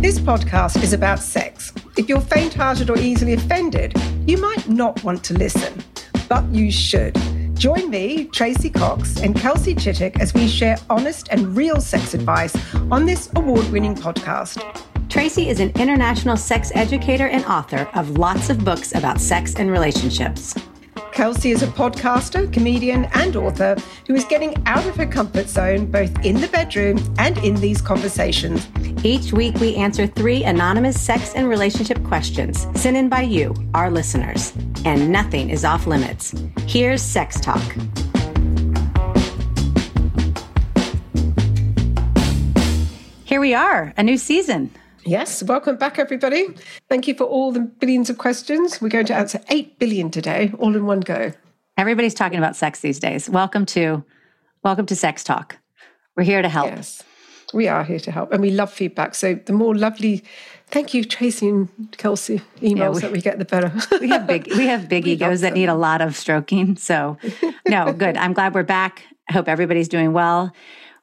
This podcast is about sex. If you're faint-hearted or easily offended, you might not want to listen, but you should. Join me, Tracey Cox, and Kelsey Chittick as we share honest and real sex advice on this award-winning podcast. Tracey is an international sex educator and author of lots of books about sex and relationships. Kelsey is a podcaster, comedian, and author who is getting out of her comfort zone both in the bedroom and in these conversations. Each week, we answer 3 anonymous sex and relationship questions sent in by you, our listeners. And nothing is off limits. Here's Sex Talk. Here we are, a new season. Yes, welcome back, everybody. Thank you for all the billions of questions. We're going to answer 8 billion today, all in one go. Everybody's talking about sex these days. Welcome to Sex Talk. We're here to help. Yes, we are here to help, and we love feedback. So the more lovely, thank you, Tracey and Kelsey, emails that we get, the better. we have big egos that need a lot of stroking. So, no, good. I'm glad we're back. I hope everybody's doing well.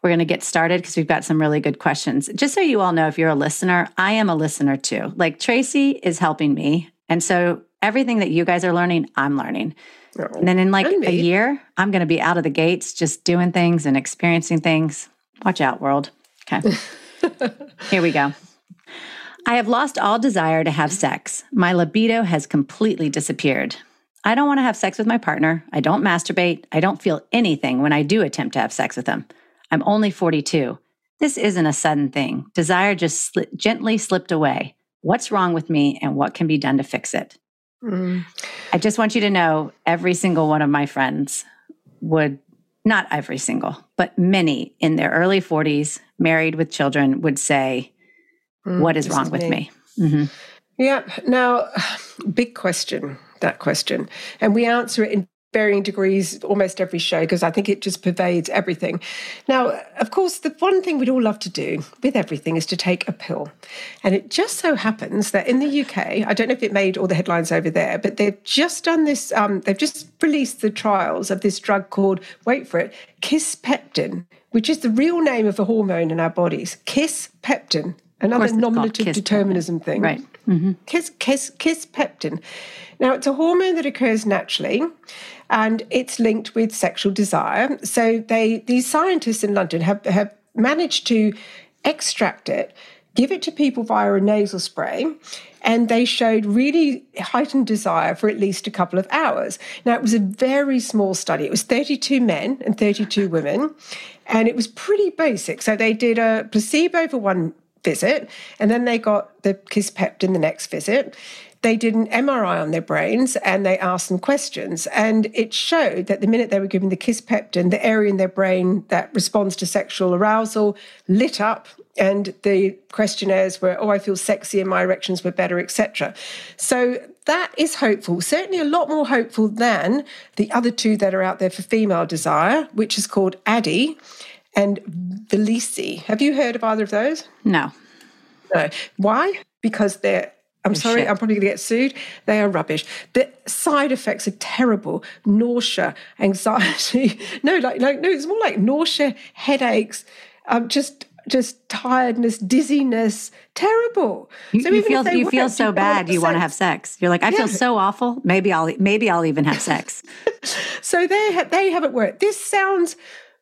We're going to get started because we've got some really good questions. Just so you all know, if you're a listener, I am a listener too. Like Tracey is helping me. And so everything that you guys are learning, I'm learning. Oh, and then in like a year, I'm going to be out of the gates, just doing things and experiencing things. Watch out, world. Okay. Here we go. I have lost all desire to have sex. My libido has completely disappeared. I don't want to have sex with my partner. I don't masturbate. I don't feel anything when I do attempt to have sex with him. I'm only 42. This isn't a sudden thing. Desire just gently slipped away. What's wrong with me and what can be done to fix it? Mm. I just want you to know every single one of my friends would, not every single, but many in their early 40s, married with children, would say, what is wrong with me? Mm-hmm. Yeah. Now, big question, that question. And we answer it in varying degrees almost every show because I think it just pervades everything. Now, of course, the one thing we'd all love to do with everything is to take a pill. And it just so happens that in the UK, I don't know if it made all the headlines over there, but they've just done this, they've just released the trials of this drug called, wait for it, kisspeptin, which is the real name of a hormone in our bodies, kisspeptin. Another nominative determinism thing. Right. Mm-hmm. Kisspeptin. Now, it's a hormone that occurs naturally, and it's linked with sexual desire. So these scientists in London have managed to extract it, give it to people via a nasal spray, and they showed really heightened desire for at least a couple of hours. Now, it was a very small study. It was 32 men and 32 women, and it was pretty basic. So they did a placebo for one visit, and then they got the kisspeptin the next visit. They did an MRI on their brains and they asked them questions. And it showed that the minute they were given the kisspeptin, the area in their brain that responds to sexual arousal lit up, and the questionnaires were, I feel sexy and my erections were better, etc. So that is hopeful, certainly a lot more hopeful than the other two that are out there for female desire, which is called ADDIE and Velisi. Have you heard of either of those? No. No. Why? Because they're I'm probably going to get sued. They are rubbish. The side effects are terrible. Nausea, anxiety. It's more like nausea, headaches, just tiredness, dizziness. Terrible. You feel so bad you want to have sex. You're like, I feel so awful. Maybe I'll even have sex. So they haven't worked. This sounds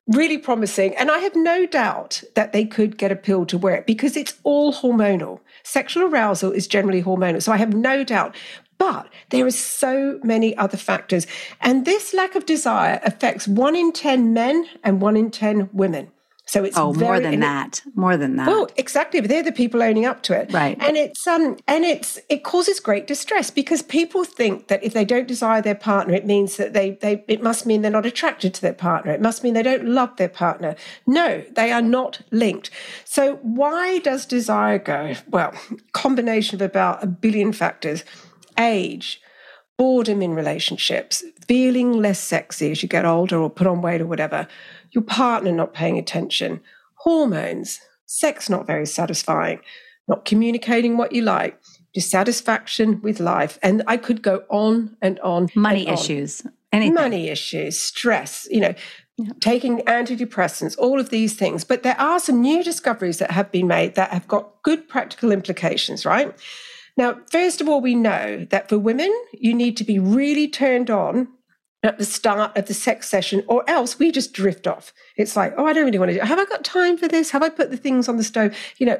really promising. And I have no doubt that they could get a pill to wear it because it's all hormonal. Sexual arousal is generally hormonal. So I have no doubt. But there are so many other factors. And this lack of desire affects 1 in 10 men and 1 in 10 women. So it's more than that. Oh, exactly. But they're the people owning up to it, right? And it causes great distress because people think that if they don't desire their partner, it means that it must mean they're not attracted to their partner. It must mean they don't love their partner. No, they are not linked. So why does desire go? Well, combination of about a billion factors: age, boredom in relationships, feeling less sexy as you get older or put on weight or whatever, your partner not paying attention, hormones, sex not very satisfying, not communicating what you like, dissatisfaction with life. And I could go on and on. Money issues, stress, taking antidepressants, all of these things. But there are some new discoveries that have been made that have got good practical implications, right? Now, first of all, we know that for women, you need to be really turned on at the start of the sex session, or else we just drift off. It's like, oh, I don't really want to do it. Have I got time for this? Have I put the things on the stove?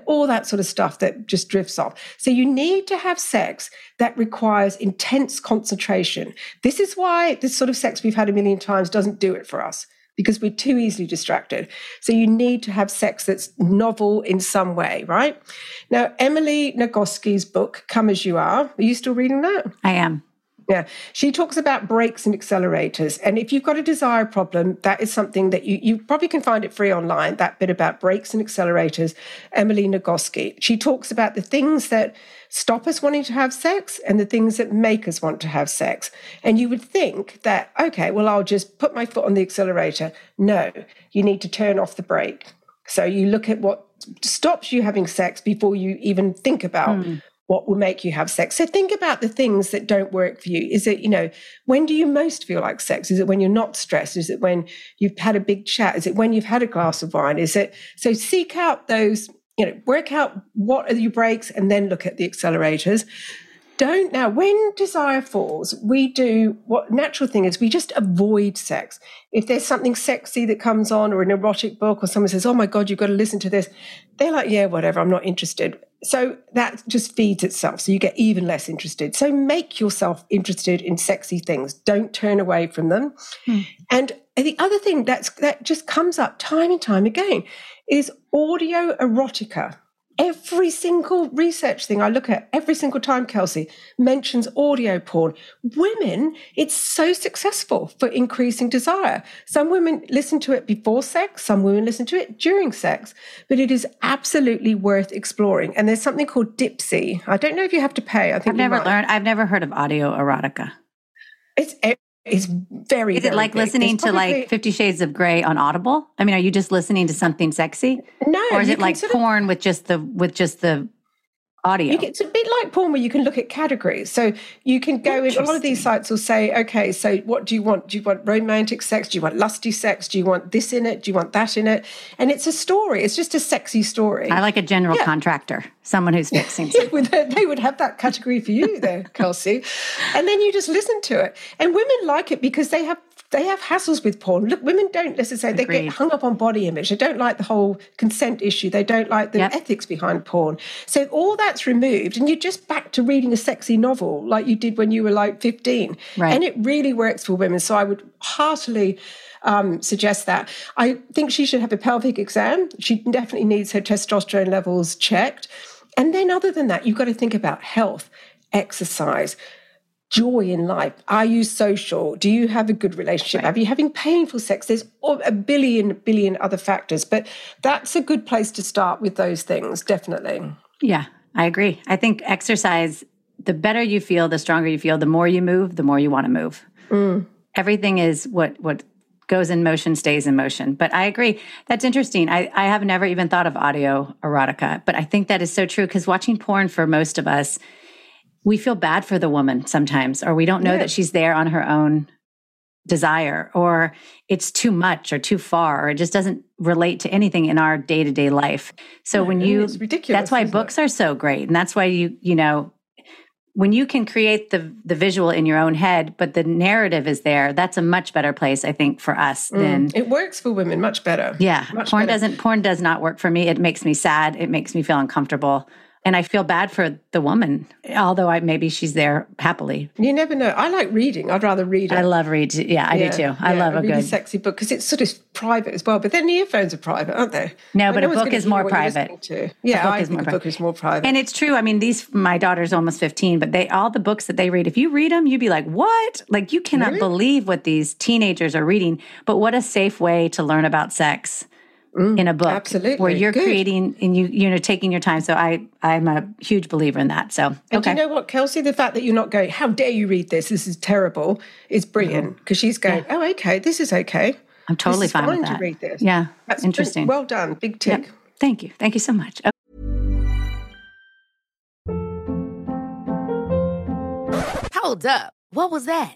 All that sort of stuff that just drifts off. So you need to have sex that requires intense concentration. This is why this sort of sex we've had a million times doesn't do it for us, because we're too easily distracted. So you need to have sex that's novel in some way, right? Now, Emily Nagoski's book, Come As You are you still reading that? I am. Yeah. She talks about brakes and accelerators. And if you've got a desire problem, that is something that you probably can find it free online, that bit about brakes and accelerators, Emily Nagoski. She talks about the things that stop us wanting to have sex and the things that make us want to have sex. And you would think that, okay, well, I'll just put my foot on the accelerator. No, you need to turn off the brake. So you look at what stops you having sex before you even think about what will make you have sex. So think about the things that don't work for you. Is it, when do you most feel like sex? Is it when you're not stressed? Is it when you've had a big chat? Is it when you've had a glass of wine? So seek out those, work out what are your breaks and then look at the accelerators. When desire falls, we do what natural thing is, we just avoid sex. If there's something sexy that comes on or an erotic book or someone says, oh my God, you've got to listen to this. They're like, yeah, whatever, I'm not interested. So that just feeds itself. So you get even less interested. So make yourself interested in sexy things. Don't turn away from them. And the other thing that just comes up time and time again is audio erotica. Every single research thing I look at, every single time, Kelsey, mentions audio porn. Women, it's so successful for increasing desire. Some women listen to it before sex, some women listen to it during sex, but it is absolutely worth exploring. And there's something called Dipsy. I don't know if you have to pay. I think I've never heard of audio erotica. It's very, is it very like big. Listening to like 50 Shades of Grey on Audible? I mean, are you just listening to something sexy? No. Or is it like porn with just the audio? It's a bit like porn where you can look at categories. So you can go in, a lot of these sites will say, okay, so what do you want? Do you want romantic sex? Do you want lusty sex? Do you want this in it? Do you want that in it? And it's a story. It's just a sexy story. I like a general contractor, someone who's fixing something. They would have that category for you there, Kelsey. And then you just listen to it. And women like it because they have hassles with porn. Look, women don't necessarily, they get hung up on body image. They don't like the whole consent issue. They don't like the ethics behind porn. So all that's removed and you're just back to reading a sexy novel like you did when you were like 15. Right. And it really works for women. So I would heartily suggest that. I think she should have a pelvic exam. She definitely needs her testosterone levels checked. And then other than that, you've got to think about health, exercise, joy in life. Are you social? Do you have a good relationship? Right. Are you having painful sex? There's a billion other factors, but that's a good place to start with those things, definitely. Yeah, I agree. I think exercise, the better you feel, the stronger you feel, the more you move, the more you want to move. Everything is what goes in motion stays in motion. But I agree. That's interesting. I have never even thought of audio erotica, but I think that is so true because watching porn for most of us, we feel bad for the woman sometimes, or we don't know that she's there on her own desire, or it's too much or too far, or it just doesn't relate to anything in our day-to-day life. So that's why books are so great. And that's why when you can create the visual in your own head, but the narrative is there, that's a much better place, I think, for us than... It works for women much better. Yeah. Porn does not work for me. It makes me sad. It makes me feel uncomfortable. And I feel bad for the woman, although maybe she's there happily. You never know. I like reading. I'd rather read it. I love read. Yeah, I do too. I love a really good sexy book because it's sort of private as well. But then earphones are private, aren't they? No, but a book is more private. Yeah, I think a book is more private. And it's true. I mean, my daughter's almost 15, but all the books that they read, if you read them, you'd be like, what? Like, you cannot believe what these teenagers are reading. But what a safe way to learn about sex. In a book, absolutely. Where you're creating and you know, taking your time. So I'm a huge believer in that. So, okay. And do you know what, Kelsey? The fact that you're not going, how dare you read this? This is terrible. Is brilliant because she's going, oh, okay, this is okay. I'm totally fine with that. To read this. Yeah, that's interesting. Well done, big tick. Yep. Thank you. Thank you so much. Okay. Hold up. What was that?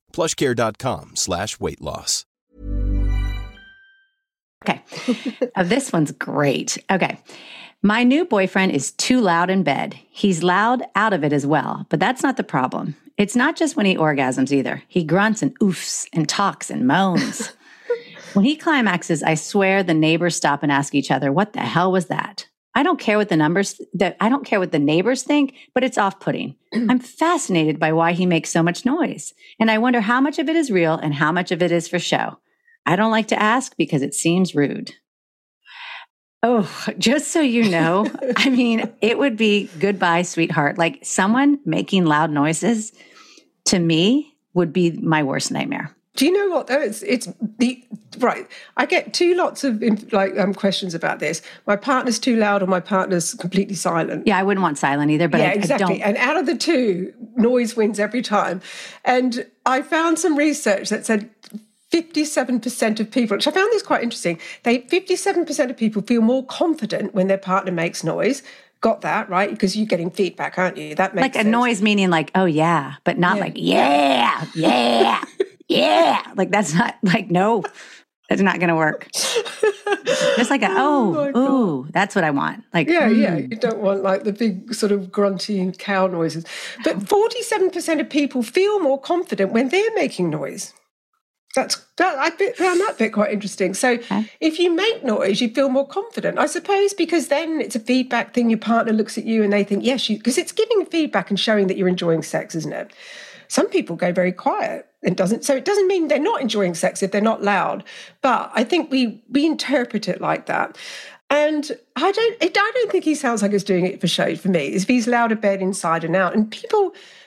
PlushCare.com/weight loss. Okay. This one's great. Okay. My new boyfriend is too loud in bed. He's loud out of it as well, but that's not the problem. It's not just when he orgasms either. He grunts and oofs and talks and moans. When he climaxes, I swear the neighbors stop and ask each other, what the hell was that? I don't care what I don't care what the neighbors think, but it's off-putting. I'm fascinated by why he makes so much noise, and I wonder how much of it is real and how much of it is for show. I don't like to ask because it seems rude. Oh, just so you know, I mean, it would be goodbye, sweetheart. Like, someone making loud noises to me would be my worst nightmare. Do you know what, though? I get two lots of questions about this. My partner's too loud or my partner's completely silent. Yeah, I wouldn't want silent either, but I don't. And out of the two, noise wins every time. And I found some research that said 57% of people, which I found this quite interesting, 57% of people feel more confident when their partner makes noise. Got that, right? Because you're getting feedback, aren't you? That makes sense. Like a noise meaning like, oh, yeah, but not like, yeah, yeah. Yeah, like that's not like, no, that's not going to work. Just like, that's what I want. Like, you don't want like the big sort of grunty cow noises. But 47% of people feel more confident when they're making noise. I found that bit quite interesting. So if you make noise, you feel more confident, I suppose, because then it's a feedback thing. Your partner looks at you and they think, yes, because it's giving feedback and showing that you're enjoying sex, isn't it? Some people go very quiet. It doesn't mean they're not enjoying sex if they're not loud. But I think we interpret it like that. And I don't think he sounds like he's doing it for show for me. If he's loud in bed, inside and out. And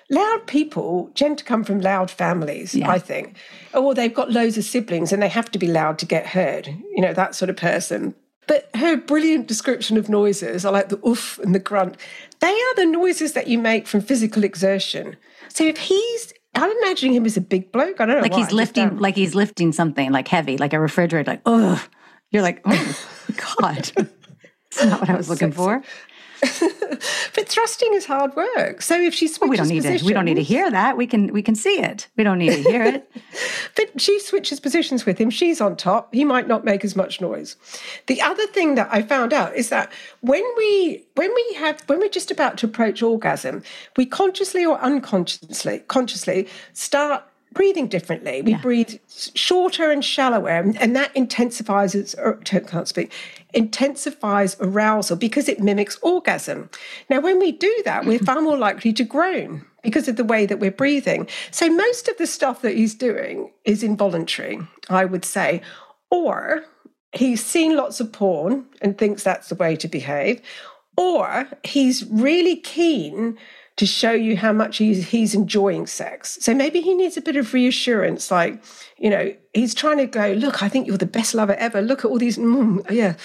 loud people tend to come from loud families, I think. Or they've got loads of siblings and they have to be loud to get heard. You know, that sort of person. But her brilliant description of noises, I like the oof and the grunt. They are the noises that you make from physical exertion. So if I'm imagining him as a big bloke. I don't know why. He's lifting something like heavy, like a refrigerator, like, ugh. You're like, oh, God. That's not what I was looking for. But thrusting is hard work. So if she switches we don't need to hear that. We can see it. We don't need to hear it. But she switches positions with him. She's on top. He might not make as much noise. The other thing that I found out is that when we're just about to approach orgasm, we consciously or unconsciously start breathing differently. We breathe shorter and shallower, and that intensifies arousal because it mimics orgasm. Now, when we do that, we're far more likely to groan because of the way that we're breathing. So most of the stuff that he's doing is involuntary, I would say, or he's seen lots of porn and thinks that's the way to behave, or he's really keen to show you how much he's enjoying sex. So maybe he needs a bit of reassurance, like, you know, he's trying to go, look, I think you're the best lover ever. Look at all these, yeah,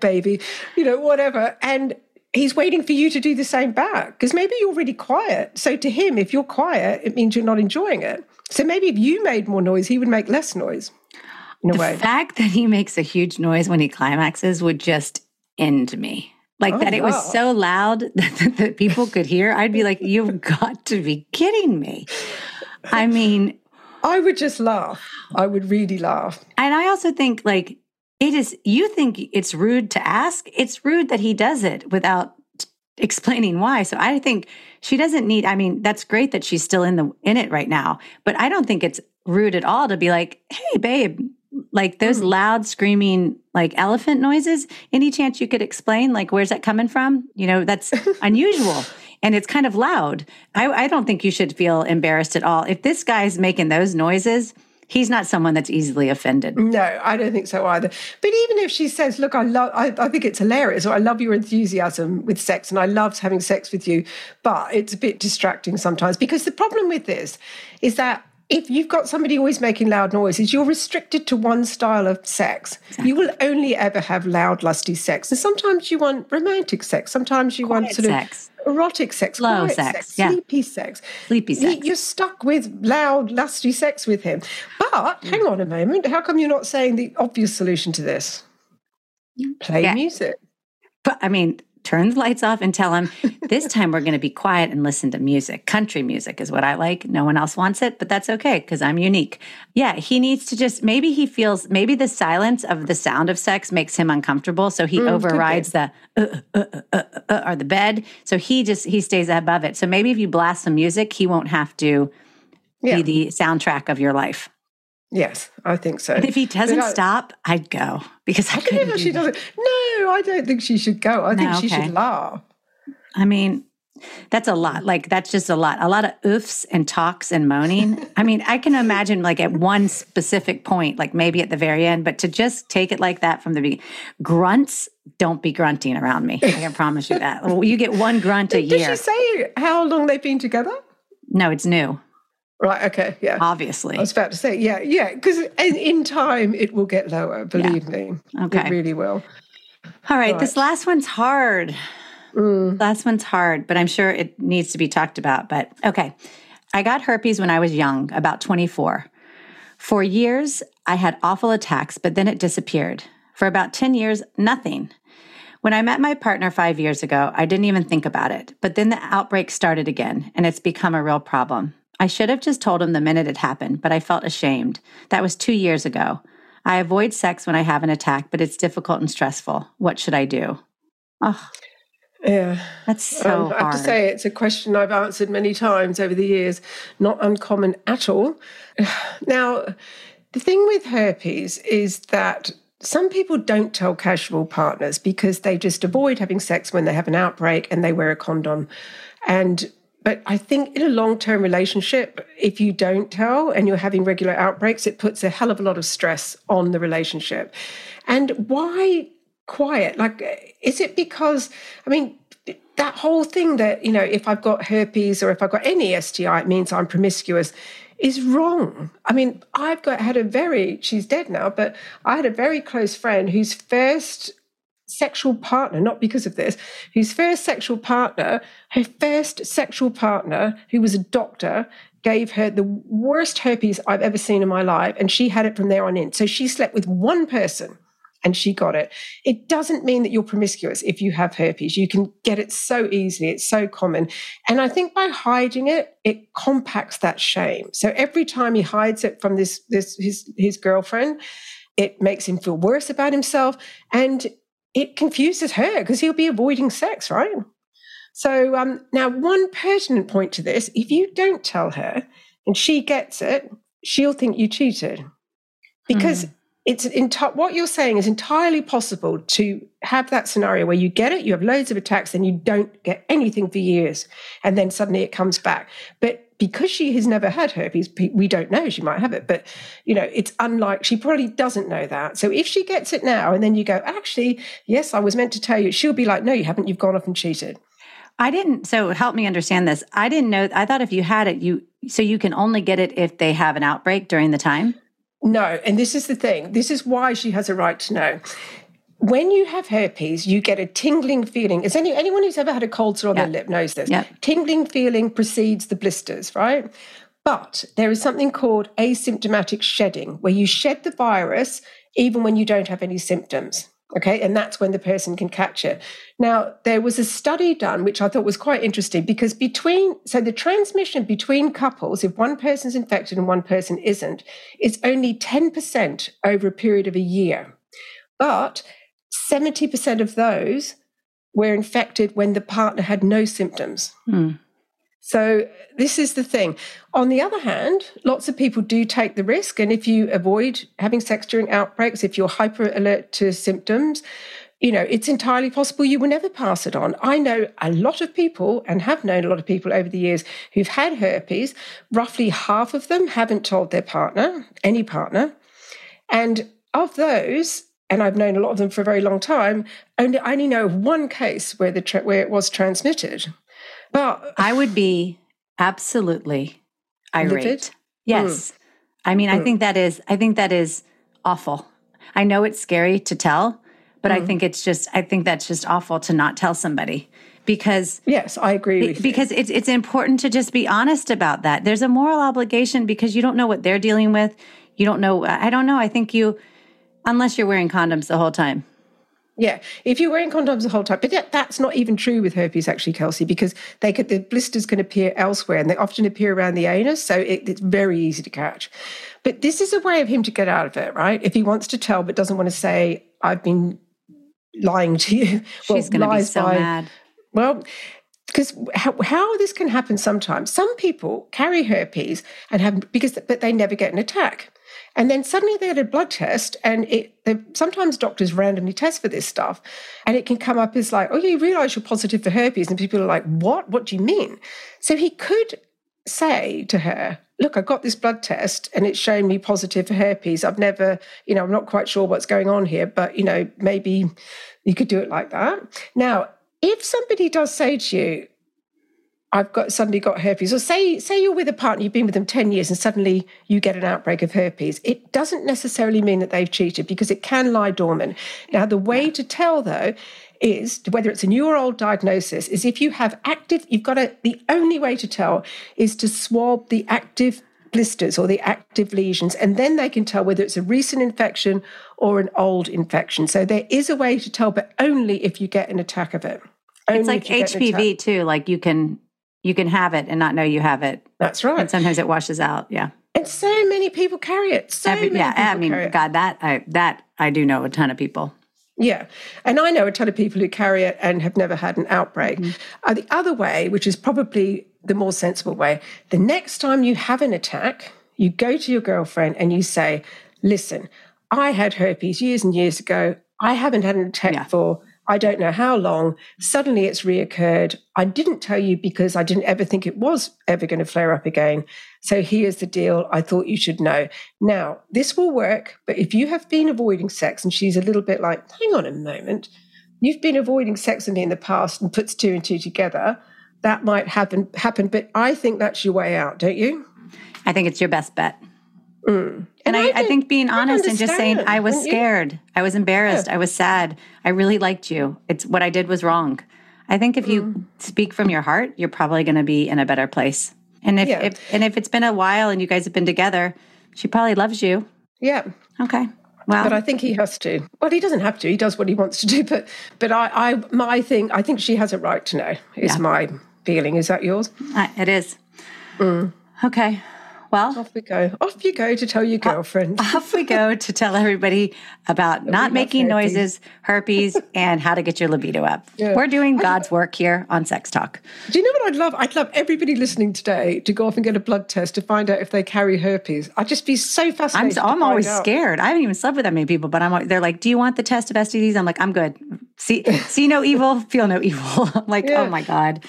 baby, you know, whatever. And he's waiting for you to do the same back, because maybe you're really quiet. So to him, if you're quiet, it means you're not enjoying it. So maybe if you made more noise, he would make less noise. The fact that he makes a huge noise when he climaxes would just end me. Like, that it was so loud that people could hear. I'd be like, you've got to be kidding me. I mean, I would just laugh. I would really laugh. And I also think, like, you think it's rude to ask. It's rude that he does it without explaining why. So I think she doesn't need, I mean, that's great that she's still in it right now, but I don't think it's rude at all to be like, hey, babe, like those loud screaming, like elephant noises, any chance you could explain, like, where's that coming from? You know, that's unusual and it's kind of loud. I don't think you should feel embarrassed at all. If this guy's making those noises, he's not someone that's easily offended. No, I don't think so either. But even if she says, look, I think it's hilarious, or I love your enthusiasm with sex and I loved having sex with you, but it's a bit distracting sometimes, because the problem with this is that if you've got somebody always making loud noises, you're restricted to one style of sex. Exactly. You will only ever have loud, lusty sex. And sometimes you want romantic sex. Sometimes you want sort of erotic sex. Low sex. Yeah. Sleepy sex. Sleepy sex. You're stuck with loud, lusty sex with him. But hang on a moment. How come you're not saying the obvious solution to this? Play music. But I mean, turn the lights off and tell him, this time we're going to be quiet and listen to music. Country music is what I like. No one else wants it, but that's okay because I'm unique. Yeah, he needs to just, maybe he feels, maybe the silence of the sound of sex makes him uncomfortable. So he overrides the, or the bed. So he stays above it. So maybe if you blast some music, he won't have to be the soundtrack of your life. Yes, I think so. And if he doesn't stop, I'd go, because I couldn't know she doesn't. No, I don't think she should go. I think she should laugh. I mean, that's a lot. Like, that's just a lot. A lot of oofs and talks and moaning. I mean, I can imagine, like, at one specific point, like maybe at the very end, but to just take it like that from the beginning. Grunts, don't be grunting around me. I can promise you that. Well, you get one grunt a year. Did she say how long they've been together? No, it's new. Right, okay, yeah. Obviously. I was about to say, because in time it will get lower, believe me. Okay. It really will. All right, this last one's hard. Last one's hard, but I'm sure it needs to be talked about. But okay, I got herpes when I was young, about 24. For years, I had awful attacks, but then it disappeared. For about 10 years, nothing. When I met my partner 5 years ago, I didn't even think about it. But then the outbreak started again, and it's become a real problem. I should have just told him the minute it happened, but I felt ashamed. That was 2 years ago. I avoid sex when I have an attack, but it's difficult and stressful. What should I do? Oh, yeah. That's so hard. I have to say, it's a question I've answered many times over the years. Not uncommon at all. Now, the thing with herpes is that some people don't tell casual partners because they just avoid having sex when they have an outbreak and they wear a condom. But I think in a long-term relationship, if you don't tell and you're having regular outbreaks, it puts a hell of a lot of stress on the relationship. And why quiet? Like, is it because, I mean, that whole thing that, you know, if I've got herpes or if I've got any STI, it means I'm promiscuous, is wrong. I mean, she's dead now, but I had a very close friend whose first sexual partner, not because of this, her first sexual partner, who was a doctor, gave her the worst herpes I've ever seen in my life, and she had it from there on in. So she slept with one person and she got it. It doesn't mean that you're promiscuous if you have herpes. You can get it so easily. It's so common. And I think by hiding it, it compacts that shame. So every time he hides it from his girlfriend, it makes him feel worse about himself, and it confuses her because he'll be avoiding sex, right? So now, one pertinent point to this, if you don't tell her and she gets it, she'll think you cheated, because what you're saying is entirely possible to have that scenario where you get it, you have loads of attacks and you don't get anything for years, and then suddenly it comes back. But because she has never had herpes, we don't know, she might have it, but, you know, it's unlike, she probably doesn't know that. So if she gets it now and then you go, actually, yes, I was meant to tell you, she'll be like, no, you haven't, you've gone off and cheated. I didn't. So help me understand this. I didn't know. I thought if you had it, so you can only get it if they have an outbreak during the time? No. And this is the thing. This is why she has a right to know. When you have herpes, you get a tingling feeling. As anyone who's ever had a cold sore on their lip knows this. Yep. Tingling feeling precedes the blisters, right? But there is something called asymptomatic shedding, where you shed the virus even when you don't have any symptoms. Okay, and that's when the person can catch it. Now, there was a study done, which I thought was quite interesting, because the transmission between couples, if one person's infected and one person isn't, is only 10% over a period of a year. But 70% of those were infected when the partner had no symptoms. Mm. So this is the thing. On the other hand, lots of people do take the risk. And if you avoid having sex during outbreaks, if you're hyper alert to symptoms, you know, it's entirely possible you will never pass it on. I know a lot of people and have known a lot of people over the years who've had herpes. Roughly half of them haven't told their partner, any partner. And of those, and I've known a lot of them for a very long time, I only know of one case where it was transmitted. Well, I would be absolutely irate. Livid? Yes. Mm. I mean, I think that is awful. I know it's scary to tell, but I think that's just awful to not tell somebody, because yes, I agree with you. Because it's important to just be honest about that. There's a moral obligation, because you don't know what they're dealing with. You don't know. I don't know. I think unless you're wearing condoms the whole time. Yeah, if you're wearing condoms the whole time. But that's not even true with herpes, actually, Kelsey, because the blisters can appear elsewhere, and they often appear around the anus, so it's very easy to catch. But this is a way of him to get out of it, right? If he wants to tell but doesn't want to say, I've been lying to you. Well, she's going to be so mad. Well, because how this can happen sometimes. Some people carry herpes but they never get an attack. And then suddenly they had a blood test, and sometimes doctors randomly test for this stuff, and it can come up as like, oh, you realise you're positive for herpes, and people are like, what? What do you mean? So he could say to her, look, I got this blood test, and it's showing me positive for herpes. I've never, you know, I'm not quite sure what's going on here, but, you know, maybe you could do it like that. Now, if somebody does say to you, I've suddenly got herpes, or say you're with a partner, you've been with them 10 years and suddenly you get an outbreak of herpes, it doesn't necessarily mean that they've cheated, because it can lie dormant. Now, the way to tell, though, is whether it's a new or old diagnosis, is if you have the only way to tell is to swab the active blisters or the active lesions, and then they can tell whether it's a recent infection or an old infection. So there is a way to tell, but only if you get an attack of it. Only it's like HPV too, like you can have it and not know you have it. That's right. And sometimes it washes out. Yeah. And so many people carry it. I do know a ton of people. Yeah. And I know a ton of people who carry it and have never had an outbreak. Mm-hmm. The other way, which is probably the more sensible way, the next time you have an attack, you go to your girlfriend and you say, listen, I had herpes years and years ago. I haven't had an attack for I don't know how long. Suddenly it's reoccurred. I didn't tell you because I didn't ever think it was ever going to flare up again. So here's the deal. I thought you should know. Now, this will work, but if you have been avoiding sex, and she's a little bit like, hang on a moment, you've been avoiding sex with me in the past, and puts two and two together, that might happen. But I think that's your way out, don't you? I think it's your best bet. Mm. And I think being honest and just saying, I was scared, I was embarrassed, I was sad, I really liked you, it's what I did was wrong. I think if you speak from your heart, you're probably going to be in a better place. And if it's been a while and you guys have been together, she probably loves you. Yeah. Okay. Wow. But I think he has to. Well, he doesn't have to. He does what he wants to do. But I think she has a right to know. Is my feeling. Is that yours? It is. Mm. Okay. Well, off we go. Off you go to tell your girlfriend. Off we go to tell everybody about not making noises, herpes, and how to get your libido up. Yeah. We're doing God's work here on Sex Talk. Do you know what I'd love? I'd love everybody listening today to go off and get a blood test to find out if they carry herpes. I'd just be so fascinated. I'm always scared. I haven't even slept with that many people, but they're like, do you want the test of STDs? I'm like, I'm good. See no evil, feel no evil. I'm like, oh my God.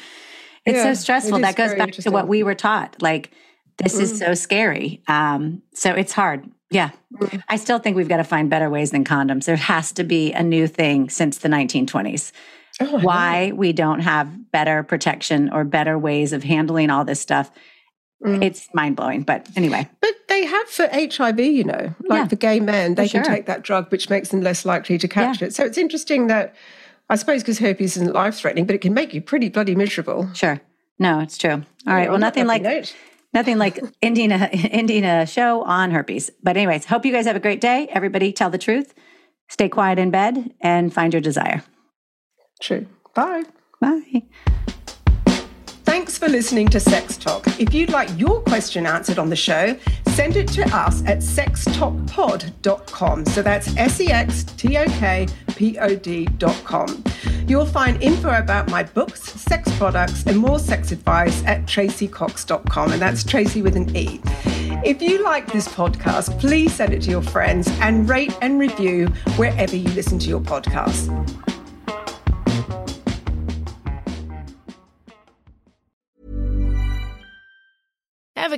It's so stressful. That goes back to what we were taught. Like, this is so scary. So it's hard. Yeah. Mm. I still think we've got to find better ways than condoms. There has to be a new thing since the 1920s. why we don't have better protection or better ways of handling all this stuff. It's mind-blowing, but anyway. But they have for HIV, you know, like for gay men, they can take that drug, which makes them less likely to catch it. So it's interesting that, I suppose because herpes isn't life-threatening, but it can make you pretty bloody miserable. Sure. No, it's true. All right, well, nothing like ending a show on herpes. But anyways, hope you guys have a great day. Everybody tell the truth, stay quiet in bed, and find your desire. True. Bye. Bye. Thanks for listening to Sex Talk. If you'd like your question answered on the show, send it to us at sextalkpod.com. So that's sextalkpod.com. You'll find info about my books, sex products, and more sex advice at traceycox.com. And that's Tracey with an E. If you like this podcast, please send it to your friends and rate and review wherever you listen to your podcasts. Ever